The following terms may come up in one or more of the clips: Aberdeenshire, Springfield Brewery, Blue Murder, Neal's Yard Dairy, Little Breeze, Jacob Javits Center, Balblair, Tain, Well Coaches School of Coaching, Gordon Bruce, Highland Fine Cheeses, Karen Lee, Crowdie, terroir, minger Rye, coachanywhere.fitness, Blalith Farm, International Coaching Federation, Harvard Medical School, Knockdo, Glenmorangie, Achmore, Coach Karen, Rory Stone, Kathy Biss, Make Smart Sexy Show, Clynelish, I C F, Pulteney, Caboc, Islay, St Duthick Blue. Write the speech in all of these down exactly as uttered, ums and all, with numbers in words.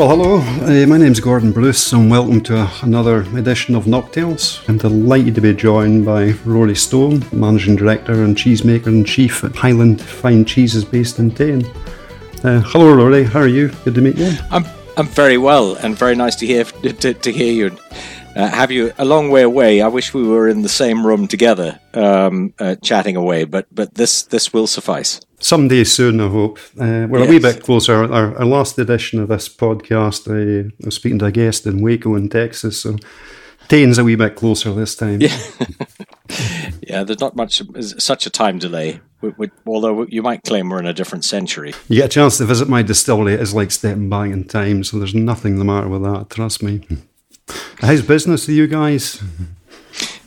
Well, hello, uh, my name's Gordon Bruce and welcome to a, another edition of Knocktales. I'm delighted to be joined by Rory Stone, Managing Director and Cheesemaker-in-Chief at Highland Fine Cheeses based in Tain. Uh, hello Rory, how are you? Good to meet you. I'm I'm very well and very nice to hear to, to hear you. Uh, have you a long way away? I wish we were in the same room together, um, uh, chatting away. But but this this will suffice. Someday soon, I hope. Uh, we're yes. a wee bit closer. Our, our last edition of this podcast, uh, I was speaking to a guest in Waco in Texas, so Tain's a wee bit closer this time. Yeah, yeah there's not much such a time delay. We, we, although you might claim we're in a different century. You get a chance to visit my distillery. It's like stepping back in time. So there's nothing the matter with that. Trust me. How's business to you guys?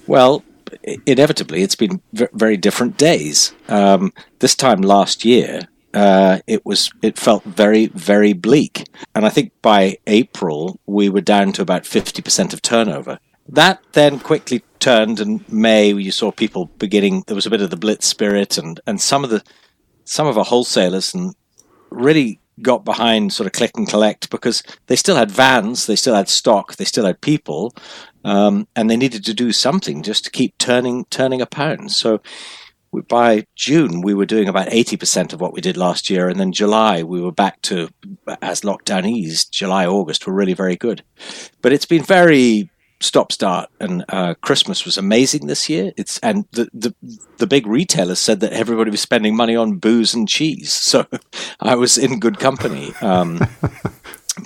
Well, inevitably, it's been v- very different days. Um, this time last year, uh, it was it felt very, very bleak. And I think by April, we were down to about fifty percent of turnover. That then quickly turned in May. You saw people beginning. There was a bit of the blitz spirit, and, and some of the some of our wholesalers and really got behind sort of click and collect because they still had vans, they still had stock, they still had people, um, and they needed to do something just to keep turning turning a pound. So we, by June, we were doing about eighty percent of what we did last year, and then July, we were back to, as lockdown eased, July, August were really very good. But it's been very stop-start, and uh, Christmas was amazing this year. It's and the, the the big retailers said that everybody was spending money on booze and cheese, so I was in good company. Um,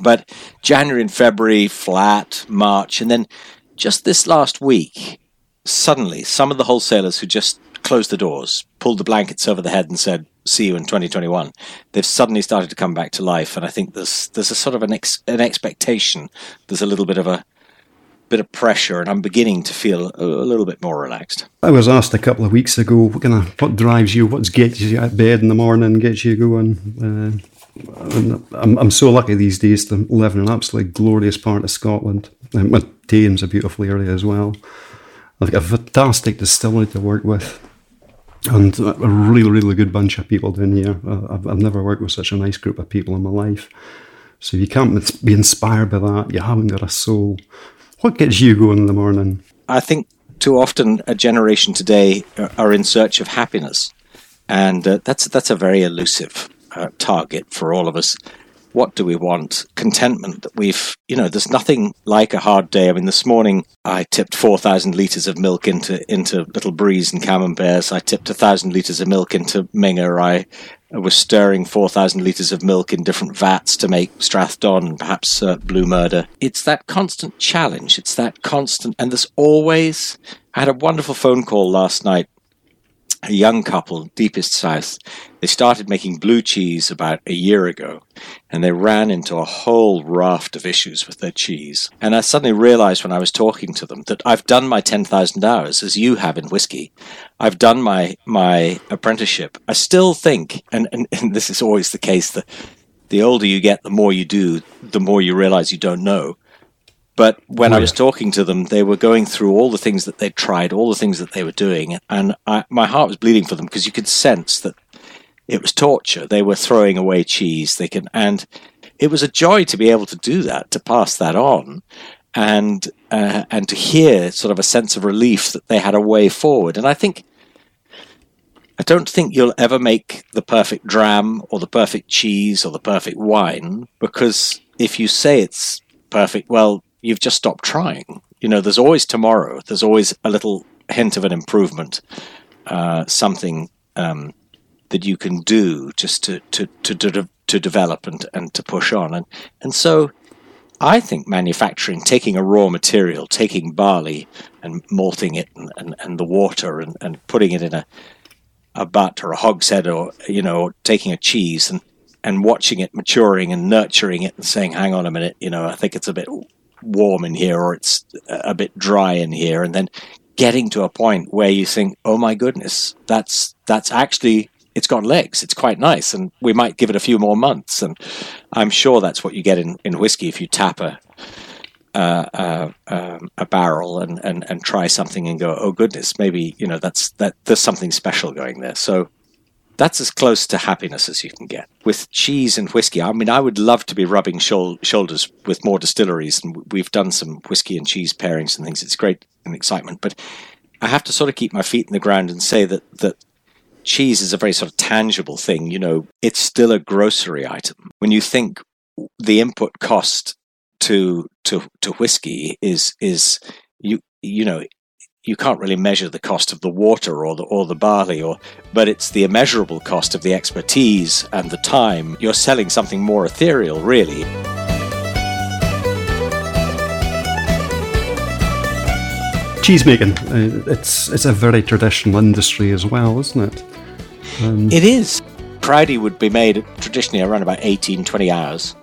but January and February, flat, March, and then just this last week, suddenly some of the wholesalers who just closed the doors, pulled the blankets over the head and said, see you in twenty twenty-one, they've suddenly started to come back to life, and I think there's, there's a sort of an, ex, an expectation, there's a little bit of a bit of pressure, and I'm beginning to feel a little bit more relaxed. I was asked a couple of weeks ago, what kind of, what drives you, what gets you out of bed in the morning, gets you going? Uh, I'm, I'm so lucky these days to live in an absolutely glorious part of Scotland. Um, Tain's a beautiful area as well. I've got a fantastic distillery to work with, and a really, really good bunch of people down here. I've, I've never worked with such a nice group of people in my life. So if you can't be inspired by that, you haven't got a soul. What gets you going in the morning? I think too often a generation today are in search of happiness, and uh, that's that's a very elusive uh, target for all of us. What do we want? Contentment. That we've, you know, there's nothing like a hard day. I mean, this morning I tipped four thousand litres of milk into into Little Breeze and Camembert. I tipped one thousand litres of milk into minger Rye. I was stirring four thousand litres of milk in different vats to make Strathdon, perhaps uh, Blue Murder. It's that constant challenge. It's that constant. And there's always... I had a wonderful phone call last night. A young couple, deepest south. They started making blue cheese about a year ago, and they ran into a whole raft of issues with their cheese. And I suddenly realized when I was talking to them that I've done my ten thousand hours, as you have in whiskey. I've done my my apprenticeship. I still think, and, and, and this is always the case, the, the older you get, the more you do, the more you realize you don't know. But when I was talking to them, they were going through all the things that they'd tried, all the things that they were doing, and I, my heart was bleeding for them because you could sense that it was torture. They were throwing away cheese. They can, and it was a joy to be able to do that, to pass that on, and uh, and to hear sort of a sense of relief that they had a way forward. And I think I don't think you'll ever make the perfect dram or the perfect cheese or the perfect wine, because if you say it's perfect, well, you've just stopped trying. You know, there's always tomorrow. There's always a little hint of an improvement, uh, something um, that you can do just to to to to, to develop and, and to push on. And and so, I think manufacturing, taking a raw material, taking barley and malting it, and, and, and the water, and, and putting it in a a butt or a hogshead, or you know, taking a cheese and and watching it maturing and nurturing it, and saying, "Hang on a minute, you know, I think it's a bit warm in here, or it's a bit dry in here," and then getting to a point where you think, oh my goodness, that's that's actually, it's got legs, it's quite nice, and we might give it a few more months. And I'm sure that's what you get in, in whiskey if you tap a uh, uh, um, a barrel and, and, and try something and go, oh goodness, maybe, you know, that's that there's something special going there. So That's as close to happiness as you can get. With cheese and whiskey, I mean, I would love to be rubbing shol- shoulders with more distilleries, and we've done some whiskey and cheese pairings and things. It's great and excitement, but I have to sort of keep my feet in the ground and say that that cheese is a very sort of tangible thing. You know, it's still a grocery item. When you think the input cost to to to whiskey is is you you know. You can't really measure the cost of the water or the or the barley, or but it's the immeasurable cost of the expertise and the time. You're selling something more ethereal, really. Cheesemaking, it's it's a very traditional industry as well, isn't it? Um, it is. Pridey would be made traditionally around about eighteen, twenty hours.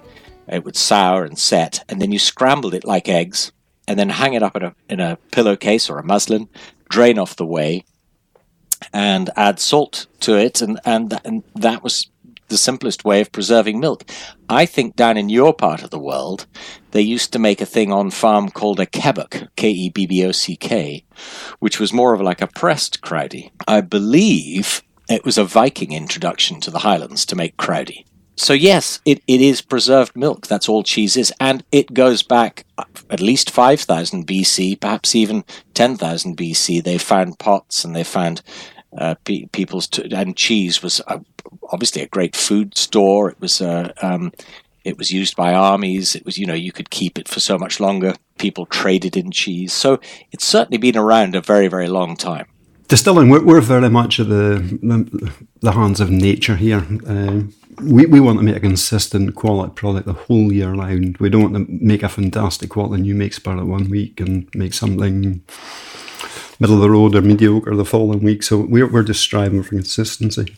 It would sour and set, and then you scrambled it like eggs, and then hang it up in a in a pillowcase or a muslin, drain off the whey, and add salt to it. And, and, th- and that was the simplest way of preserving milk. I think down in your part of the world, they used to make a thing on farm called a Caboc, K E B B O C K, which was more of like a pressed crowdie. I believe it was a Viking introduction to the Highlands to make crowdie. So yes, it, it is preserved milk. That's all cheese is. And it goes back at least five thousand B C, perhaps even ten thousand B C. They found pots and they found uh, pe- people's... T- and cheese was uh, obviously a great food store. It was uh, um, it was used by armies. It was, you know, you could keep it for so much longer. People traded in cheese. So it's certainly been around a very, very long time. Distilling, we're, we're very much at the, the, the hands of nature here. Uh, we, we want to make a consistent quality product the whole year round. We don't want to make a fantastic quality new make spirit one week and make something middle of the road or mediocre the following week. So we're, we're just striving for consistency.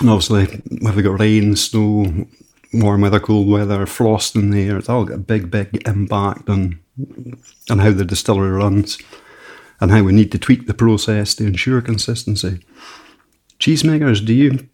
And obviously, if we got rain, snow, warm weather, cold weather, frost in the air, it's all got a big, big impact on, on how the distillery runs, and how we need to tweak the process to ensure consistency. Cheesemakers, do you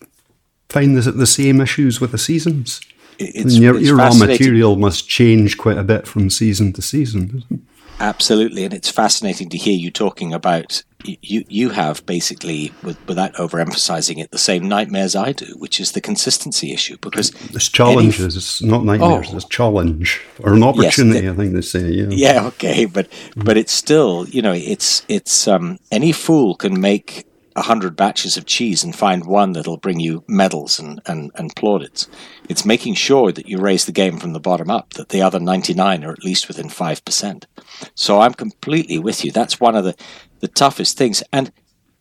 find the, the same issues with the seasons? It's, your it's your raw material must change quite a bit from season to season, doesn't it? Absolutely, and it's fascinating to hear you talking about, you you have basically, with, without overemphasizing it, the same nightmares I do, which is the consistency issue. Because it's challenges, any, it's not nightmares, oh, it's challenge, or an opportunity, yes, the, I think they say. Yeah, yeah okay, but but it's still, you know, it's, it's um, any fool can make a hundred batches of cheese and find one that'll bring you medals and, and, and plaudits. It's making sure that you raise the game from the bottom up, that the other ninety-nine are at least within five percent. So I'm completely with you. That's one of the, the toughest things. And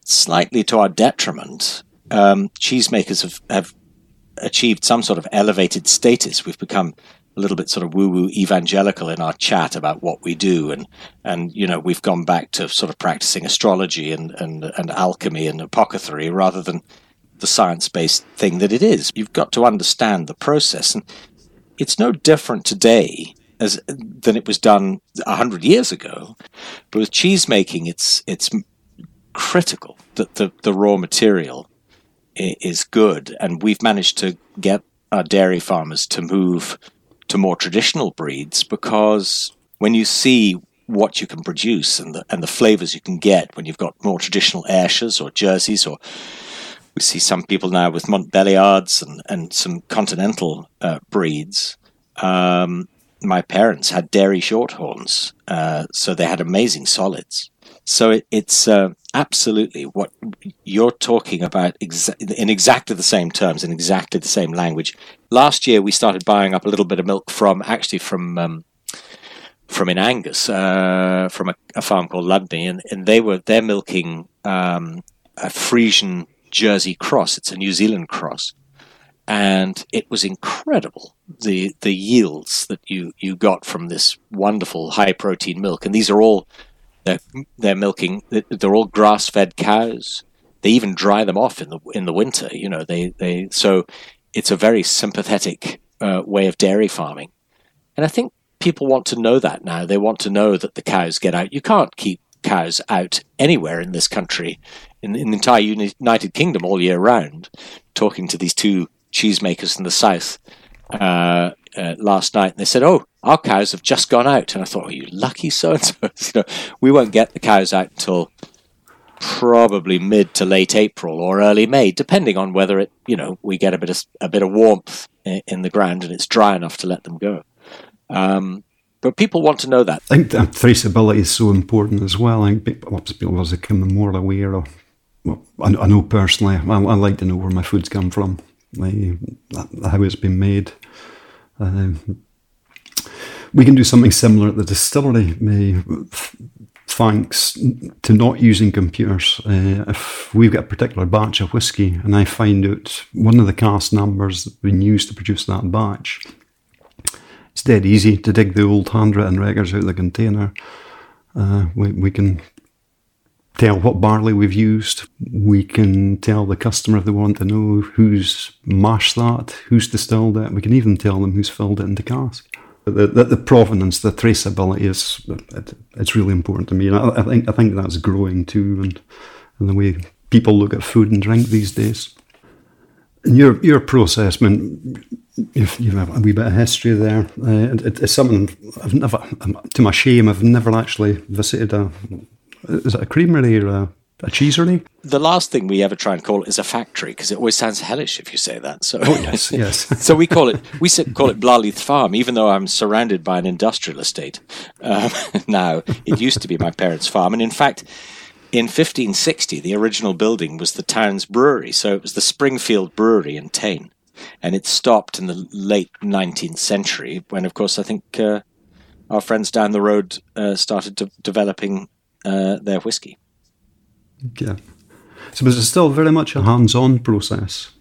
slightly to our detriment, um, cheesemakers have, have achieved some sort of elevated status. We've become a little bit sort of woo-woo evangelical in our chat about what we do. And, and you know, we've gone back to sort of practicing astrology and, and, and alchemy and apothecary rather than the science-based thing that it is. You've got to understand the process. And it's no different today as than it was done one hundred years ago. But with cheesemaking, it's, it's critical that the, the raw material is good. And we've managed to get our dairy farmers to move to more traditional breeds, because when you see what you can produce and the, and the flavors you can get when you've got more traditional Ayrshires or Jerseys, or we see some people now with Montbelliards and, and some continental uh, breeds. Um, my parents had dairy shorthorns, uh, so they had amazing solids. So it, it's uh, absolutely what you're talking about exa- in exactly the same terms, in exactly the same language. Last year, we started buying up a little bit of milk from, actually from um, from in Angus, uh, from a, a farm called Ludney, and, and they were they're milking um, a Frisian Jersey cross. It's a New Zealand cross, and it was incredible the the yields that you you got from this wonderful high protein milk. And these are all. They're, they're milking. They're all grass-fed cows. They even dry them off in the in the winter. You know, they, they so it's a very sympathetic uh, way of dairy farming, and I think people want to know that now. They want to know that the cows get out. You can't keep cows out anywhere in this country, in, in the entire United Kingdom, all year round. Talking to these two cheesemakers in the south uh, uh, last night, and they said, "Oh, our cows have just gone out." And I thought, "Oh, you lucky so-and-so." You know, we won't get the cows out until probably mid to late April or early May, depending on whether it, you know, we get a bit of a bit of warmth in, in the ground and it's dry enough to let them go. Um, but people want to know that. I think that traceability is so important as well. I think people are becoming more aware of. Well, I, I know personally, I, I like to know where my food's come from, like, how it's been made. Um, we can do something similar at the distillery, maybe, thanks to not using computers. Uh, if we've got a particular batch of whiskey and I find out one of the cask numbers that have been used to produce that batch, it's dead easy to dig the old handwritten records out of the container. Uh, we, we can tell what barley we've used. We can tell the customer if they want to know who's mashed that, who's distilled it. We can even tell them who's filled it into cask. The, the, the provenance, the traceability is it, it's really important to me, and I, I think I think that's growing too, and, and the way people look at food and drink these days. And your your process, I mean, you've, you've a wee bit of history there. Uh, it, it's something I've never, to my shame, I've never actually visited a. Is it a creamery or a, a cheesery? The last thing we ever try and call it is a factory, because it always sounds hellish if you say that. So, oh, yes, yes. So we call it we call it Blalith Farm, even though I'm surrounded by an industrial estate. Um, now, it used to be my parents' farm, and in fact, in fifteen sixty, the original building was the town's brewery. So it was the Springfield Brewery in Tain, and it stopped in the late nineteenth century when, of course, I think uh, our friends down the road uh, started de- developing. Uh, their whiskey. Yeah. So is it still very much a hands-on process?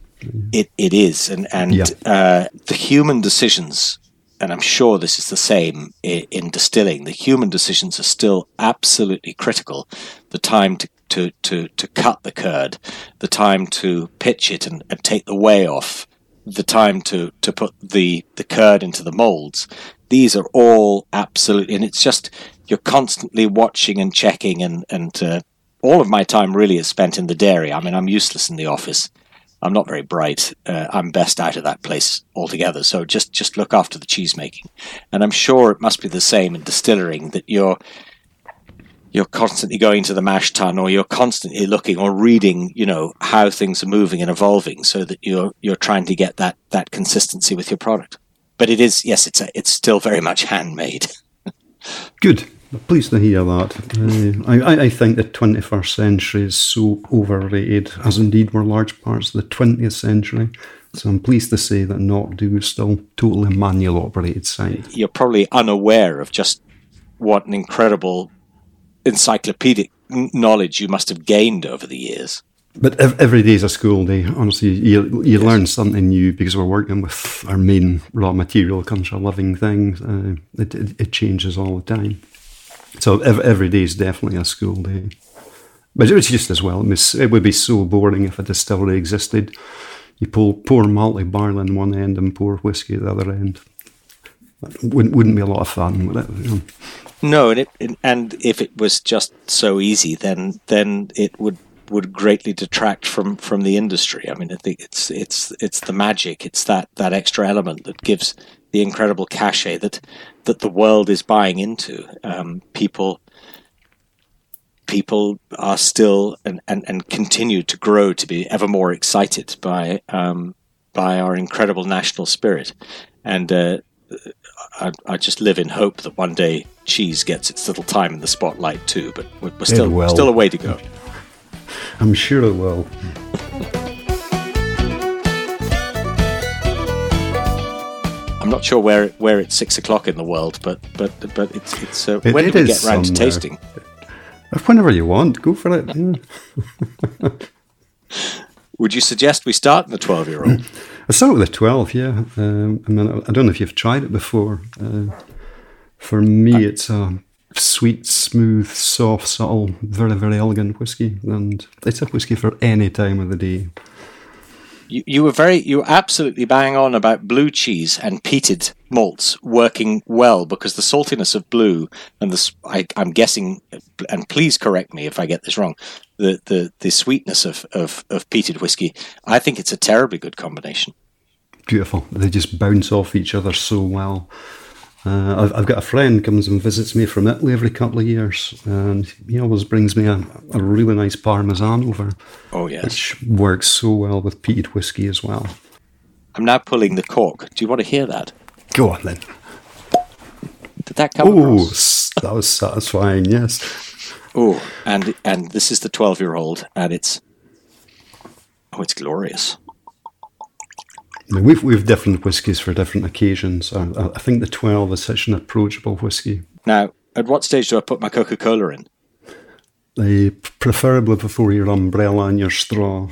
It It is. And, and yeah. uh, the human decisions, and I'm sure this is the same in, in distilling, the human decisions are still absolutely critical. The time to, to, to, to cut the curd, the time to pitch it and, and take the whey off, the time to, to put the, the curd into the moulds. These are all absolutely, and it's just, you're constantly watching and checking, and, and uh, all of my time really is spent in the dairy. I mean, I'm useless in the office. I'm not very bright. Uh, I'm best out of that place altogether. So just, just look after the cheese making. And I'm sure it must be the same in distillering, that you're you're constantly going to the mash tun, or you're constantly looking or reading, you know, how things are moving and evolving, so that you're you're trying to get that that consistency with your product. But it is, yes, it's a, it's still very much handmade. Good. I'm pleased to hear that. Uh, I, I think the twenty-first century is so overrated, as indeed were large parts of the twentieth century. So I'm pleased to say that Knockdo is still totally manual operated site. You're probably unaware of just what an incredible encyclopedic knowledge you must have gained over the years. But every day is a school day, honestly. You, you yes. learn something new, because we're working with our main raw material, comes from living things. Uh, it, it, it changes all the time. So every, every day is definitely a school day. But it's just as well. It would be so boring if a distillery existed. You pour, pour malted barley on one end and pour whiskey at the other end. Wouldn't, wouldn't be a lot of fun, would it? You know? No, and, it, and if it was just so easy, then then it would... would greatly detract from, from the industry. I mean, I think it's it's it's the magic. It's that, that extra element that gives the incredible cachet that that the world is buying into. Um, people people are still and, and, and continue to grow to be ever more excited by um, by our incredible national spirit. And uh, I, I just live in hope that one day cheese gets its little time in the spotlight too. But we're, we're still well. still a way to go. I'm sure it will. I'm not sure where where it's six o'clock in the world, but but but it's it's uh, it, when it do we get round somewhere. To tasting? Whenever you want, go for it. Yeah. Would you suggest we start with the twelve-year-old? I start with the twelve, yeah. Um, I mean, I don't know if you've tried it before. Uh, for me, I- it's a. sweet, smooth, soft, subtle, very, very elegant whiskey, and it's a whiskey for any time of the day. You, you were very, you were absolutely bang on about blue cheese and peated malts working well, because the saltiness of blue and the, I, I'm guessing, and please correct me if I get this wrong, the the, the sweetness of, of, of peated whiskey. I think it's a terribly good combination. Beautiful. They just bounce off each other so well. Uh, I've, I've got a friend comes and visits me from Italy every couple of years, and he always brings me a, a really nice Parmesan over. Oh, yes. Which works so well with peated whiskey as well. I'm now pulling the cork. Do you want to hear that? Go on, then. Did that come oh, across? Oh, that was satisfying, yes. Oh, and and this is the twelve-year-old, and it's... Oh, it's glorious. I mean, we've we've different whiskies for different occasions. I, I think the twelve is such an approachable whisky. Now, at what stage do I put my Coca-Cola in? Uh, preferably before your umbrella and your straw.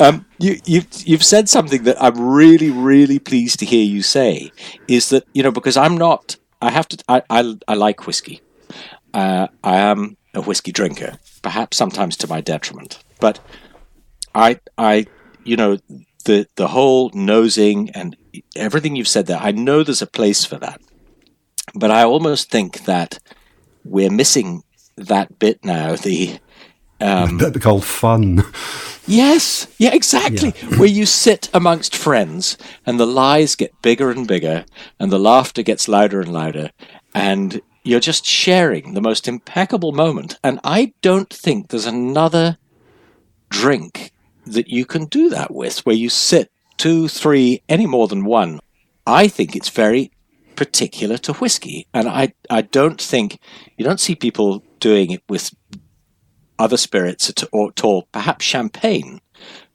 um, you, you've you've said something that I'm really really pleased to hear you say. Is that, you know, because I'm not. I have to. I I, I like whiskey. Uh, I am a whiskey drinker, perhaps sometimes to my detriment, but. I, I, you know, the the whole nosing and everything you've said there, I know there's a place for that. But I almost think that we're missing that bit now. The um, bit called fun. Yes, yeah, exactly. Yeah. Where you sit amongst friends and the lies get bigger and bigger and the laughter gets louder and louder and you're just sharing the most impeccable moment. And I don't think there's another drink that you can do that with, where you sit two, three, any more than one. I think it's very particular to whiskey, and I, I don't think you don't see people doing it with other spirits at all, perhaps champagne,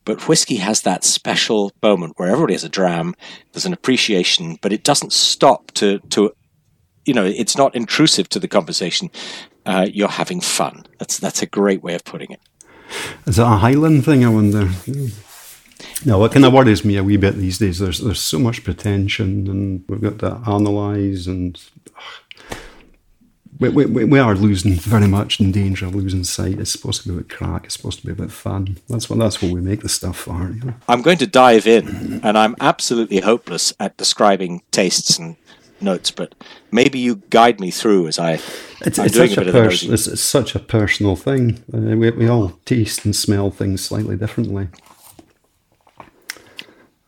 but whiskey has that special moment where everybody has a dram, there's an appreciation, but it doesn't stop to, to you know, it's not intrusive to the conversation. Uh, you're having fun. That's that's a great way of putting it. Is it a Highland thing, I wonder? No, what kind of worries me a wee bit these days? There's there's so much pretension, and we've got to analyse, and ugh, we, we we are losing very much in danger of losing sight. It's supposed to be a bit crack. It's supposed to be a bit fun. That's what that's what we make the stuff for. You know? I'm going to dive in, and I'm absolutely hopeless at describing tastes and notes, but maybe you guide me through as I. It's, it's, such, a a pers- it's, it's such a personal thing. Uh, we, we all taste and smell things slightly differently.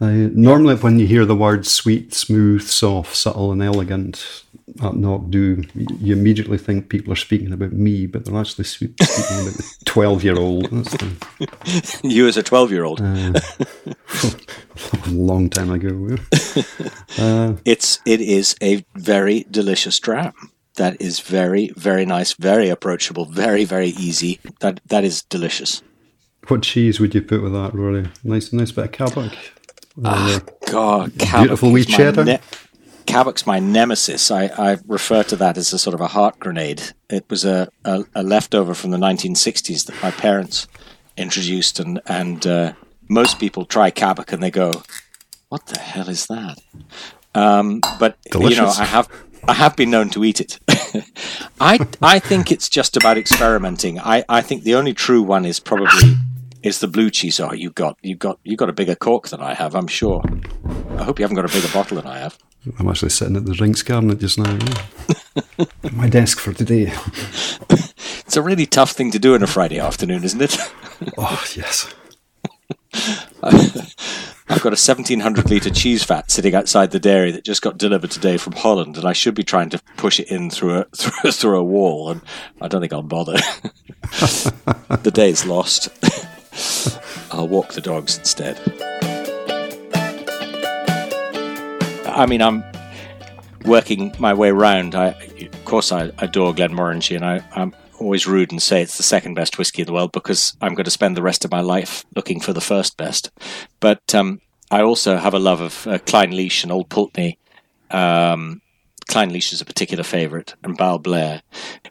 Uh, normally, when you hear the words sweet, smooth, soft, subtle, and elegant at Knockdo, you immediately think people are speaking about me, but they're actually speaking about the twelve-year-old. That's the, you as a twelve-year-old. Uh, a long time ago. Uh, it's, it is a very delicious dram. That is very, very nice, very approachable, very, very easy. That That is delicious. What cheese would you put with that, Rory? Nice nice bit of Caboc. Ah, God, Caboc beautiful wee cheddar. Ne- Caboc's my nemesis. I, I refer to that as a sort of a heart grenade. It was a, a, a leftover from the nineteen sixties that my parents introduced, and and uh, most people try Caboc and they go, "What the hell is that?" Um, but delicious. You know, I have I have been known to eat it. I I think it's just about experimenting. I, I think the only true one is probably. It's the blue cheese. Oh, you got you got you got a bigger cork than I have, I'm sure. I hope you haven't got a bigger bottle than I have. I'm actually sitting at the drinks cabinet just now. Yeah. At my desk for today. It's a really tough thing to do on a Friday afternoon, isn't it? Oh yes. I've got a seventeen hundred litre cheese vat sitting outside the dairy that just got delivered today from Holland, and I should be trying to push it in through a, through, through a wall, and I don't think I'll bother. The day is lost. I'll walk the dogs instead. I mean, I'm working my way round. I, of course, I adore Glenmorangie, and I, I'm always rude and say it's the second best whiskey in the world because I'm going to spend the rest of my life looking for the first best. But um, I also have a love of uh, Clynelish and Old Pulteney. Um, Clynelish is a particular favourite, and Balblair.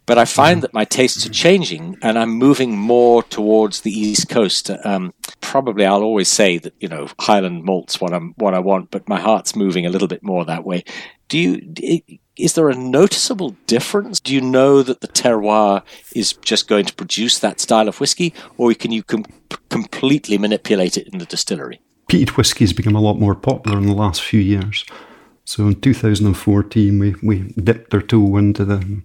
But I find that my tastes are changing, and I'm moving more towards the East Coast. Um, probably I'll always say that, you know, Highland malt's what I'm what I want, but my heart's moving a little bit more that way. Do you? Is there a noticeable difference? Do you know that the terroir is just going to produce that style of whiskey, or can you com- completely manipulate it in the distillery? Peated whiskey has become a lot more popular in the last few years. So in two thousand fourteen, we, we dipped our toe into the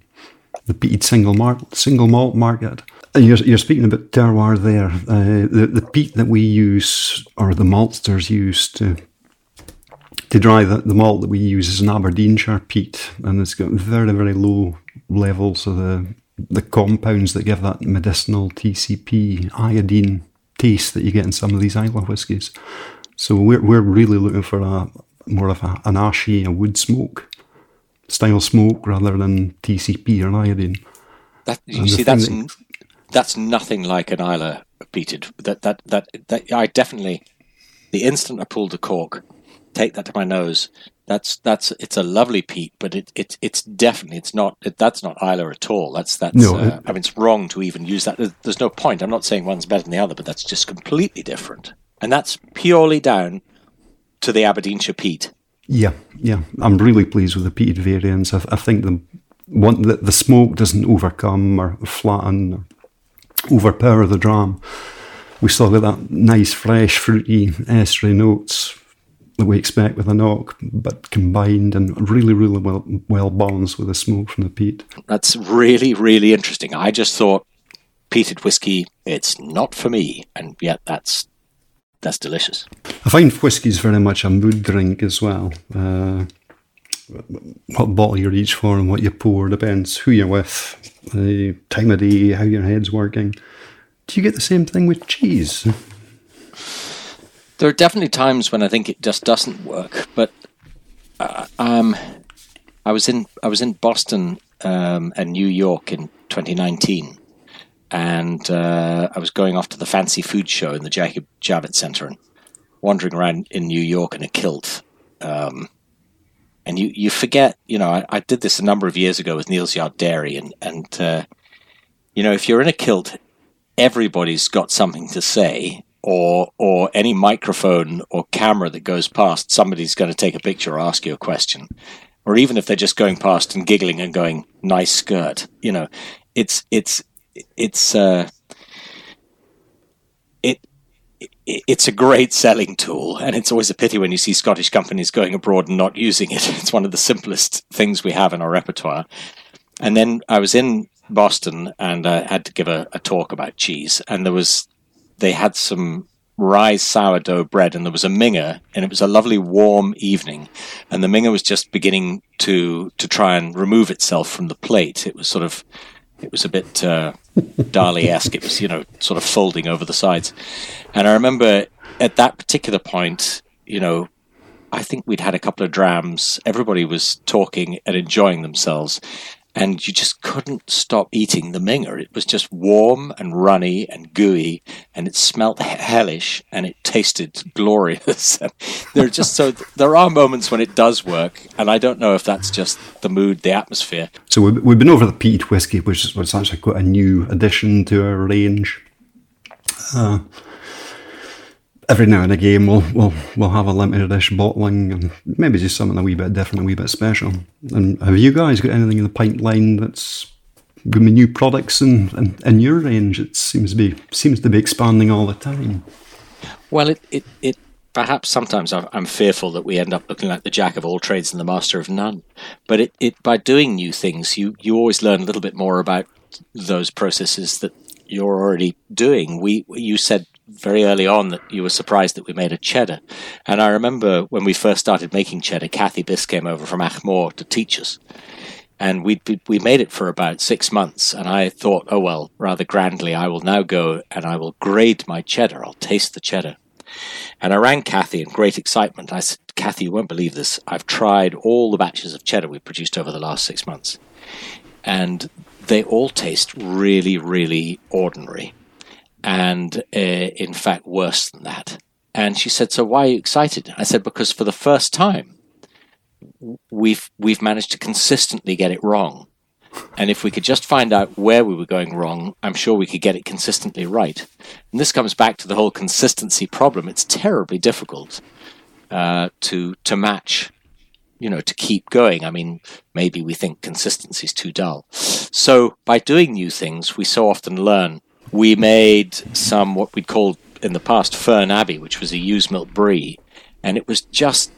the peated single, mar- single malt market. And you're, you're speaking about terroir there. Uh, the, the peat that we use, or the maltsters use to to dry the, the malt that we use is an Aberdeenshire peat, and it's got very, very low levels of the the compounds that give that medicinal T C P iodine taste that you get in some of these Islay whiskies. So we're we're really looking for a more of a, an ashy, a wood smoke style smoke rather than T C P or iodine. That, you see, that's that, that's nothing like an Islay peated. That, that that that I definitely, the instant I pulled the cork, take that to my nose. That's that's it's a lovely peat, but it, it it's definitely it's not it, that's not Islay at all. That's that's no, uh, it, I mean, it's wrong to even use that. There's, there's no point. I'm not saying one's better than the other, but that's just completely different, and that's purely down to the Aberdeenshire peat. Yeah, yeah, I'm really pleased with the peated variants. I, I think the one the, the smoke doesn't overcome or flatten or overpower the dram. We still get that nice, fresh, fruity, estuary notes that we expect with a knock, but combined and really, really well well balanced with the smoke from the peat. That's really, really interesting. I just thought peated whiskey, it's not for me, and yet that's that's delicious. I find whiskey is very much a mood drink as well. Uh, what bottle you reach for and what you pour depends who you're with, the time of day, how your head's working. Do you get the same thing with cheese? There are definitely times when I think it just doesn't work, but uh, um, I was in I was in Boston um, and New York in twenty nineteen, and uh, I was going off to the fancy food show in the Jacob Javits Center and wandering around in New York in a kilt. Um, and you, you forget, you know, I, I did this a number of years ago with Neal's Yard Dairy, and, and uh, you know, if you're in a kilt, everybody's got something to say. Or or any microphone or camera that goes past, somebody's going to take a picture or ask you a question. Or even if they're just going past and giggling and going, nice skirt. You know, it's it's it's uh, it, it it's a great selling tool, and it's always a pity when you see Scottish companies going abroad and not using it. It's one of the simplest things we have in our repertoire. And then I was in Boston and I had to give a, a talk about cheese, and there was. They had some rye sourdough bread, and there was a minger, and it was a lovely warm evening, and the minger was just beginning to to try and remove itself from the plate. It was sort of, it was a bit uh, Dali-esque. It was, you know, sort of folding over the sides. And I remember at that particular point, you know, I think we'd had a couple of drams. Everybody was talking and enjoying themselves. And you just couldn't stop eating the minger. It was just warm and runny and gooey, and it smelt hellish, and it tasted glorious. There are just so there are moments when it does work, and I don't know if that's just the mood, the atmosphere. So we've been over the peated whiskey, which was actually quite a new addition to our range. Uh, every now and again, we'll we'll we'll have a limited edition bottling, and maybe just something a wee bit different, a wee bit special. And have you guys got anything in the pipeline that's going to be new products in, in, in your range? It seems to be seems to be expanding all the time. Well, it it, it perhaps sometimes I'm fearful that we end up looking like the jack of all trades and the master of none. But it, it by doing new things, you you always learn a little bit more about those processes that you're already doing. We you said. Very early on that you were surprised that we made a cheddar. And I remember when we first started making cheddar, Kathy Biss came over from Achmore to teach us. And we we made it for about six months. And I thought, oh, well, rather grandly, I will now go and I will grade my cheddar. I'll taste the cheddar. And I rang Kathy in great excitement. I said, Kathy, you won't believe this. I've tried all the batches of cheddar we've produced over the last six months. And they all taste really, really ordinary. And uh, in fact, worse than that. And she said, so why are you excited? I said, because for the first time, we've we've managed to consistently get it wrong. And if we could just find out where we were going wrong, I'm sure we could get it consistently right. And this comes back to the whole consistency problem. It's terribly difficult uh, to to match, you know, to keep going. I mean, maybe we think consistency is too dull. So by doing new things, we so often learn. We made some, what we'd called in the past, Fern Abbey, which was a ewe's milk brie, and it was just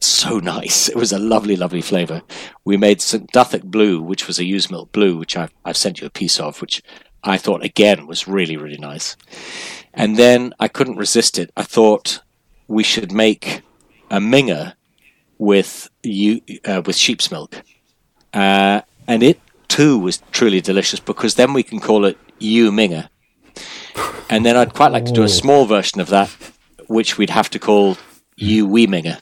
so nice. It was a lovely, lovely flavour. We made St Duthick Blue, which was a ewe's milk blue, which I've, I've sent you a piece of, which I thought, again, was really, really nice. And then I couldn't resist it. I thought we should make a minger with you uh, with sheep's milk, uh, and it too was truly delicious, because then we can call it Ewe Minger. And then I'd quite like to do a small version of that, which we'd have to call Ewe Wee Minger.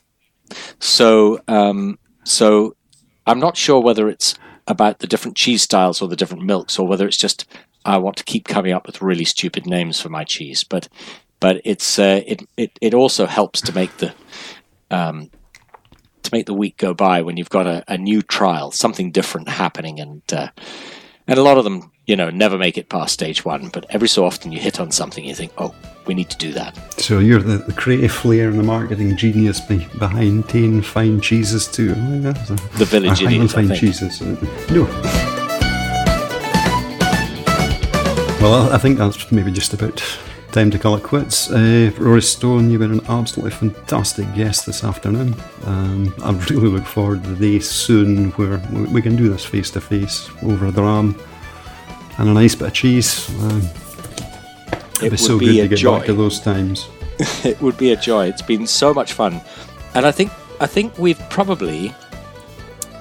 So, um, so I'm not sure whether it's about the different cheese styles or the different milks, or whether it's just I want to keep coming up with really stupid names for my cheese. But, but it's uh, it, it it also helps to make the um, to make the week go by when you've got a, a new trial, something different happening, and uh, and a lot of them, you know, never make it past stage one, but every so often you hit on something, you think, oh, we need to do that. So you're the, the creative flair and the marketing genius behind Tain Fine Cheeses too. The village idiot, Fine Cheeses. No. Well, I think that's maybe just about time to call it quits. Uh, Rory Stone, you've been an absolutely fantastic guest this afternoon. Um, I really look forward to the day soon where we can do this face-to-face over a dram and a nice bit of cheese. Um, it'd it be so be good to get joy. Back to those times. It would be a joy. It's been so much fun, and I think I think we've probably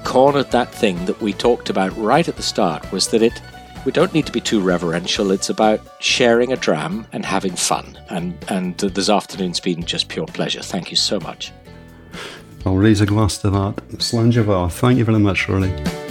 cornered that thing that we talked about right at the start. Was that it? We don't need to be too reverential. It's about sharing a dram and having fun. And and this afternoon's been just pure pleasure. Thank you so much. I'll raise a glass to that. Slangeva, thank you very much, Rory.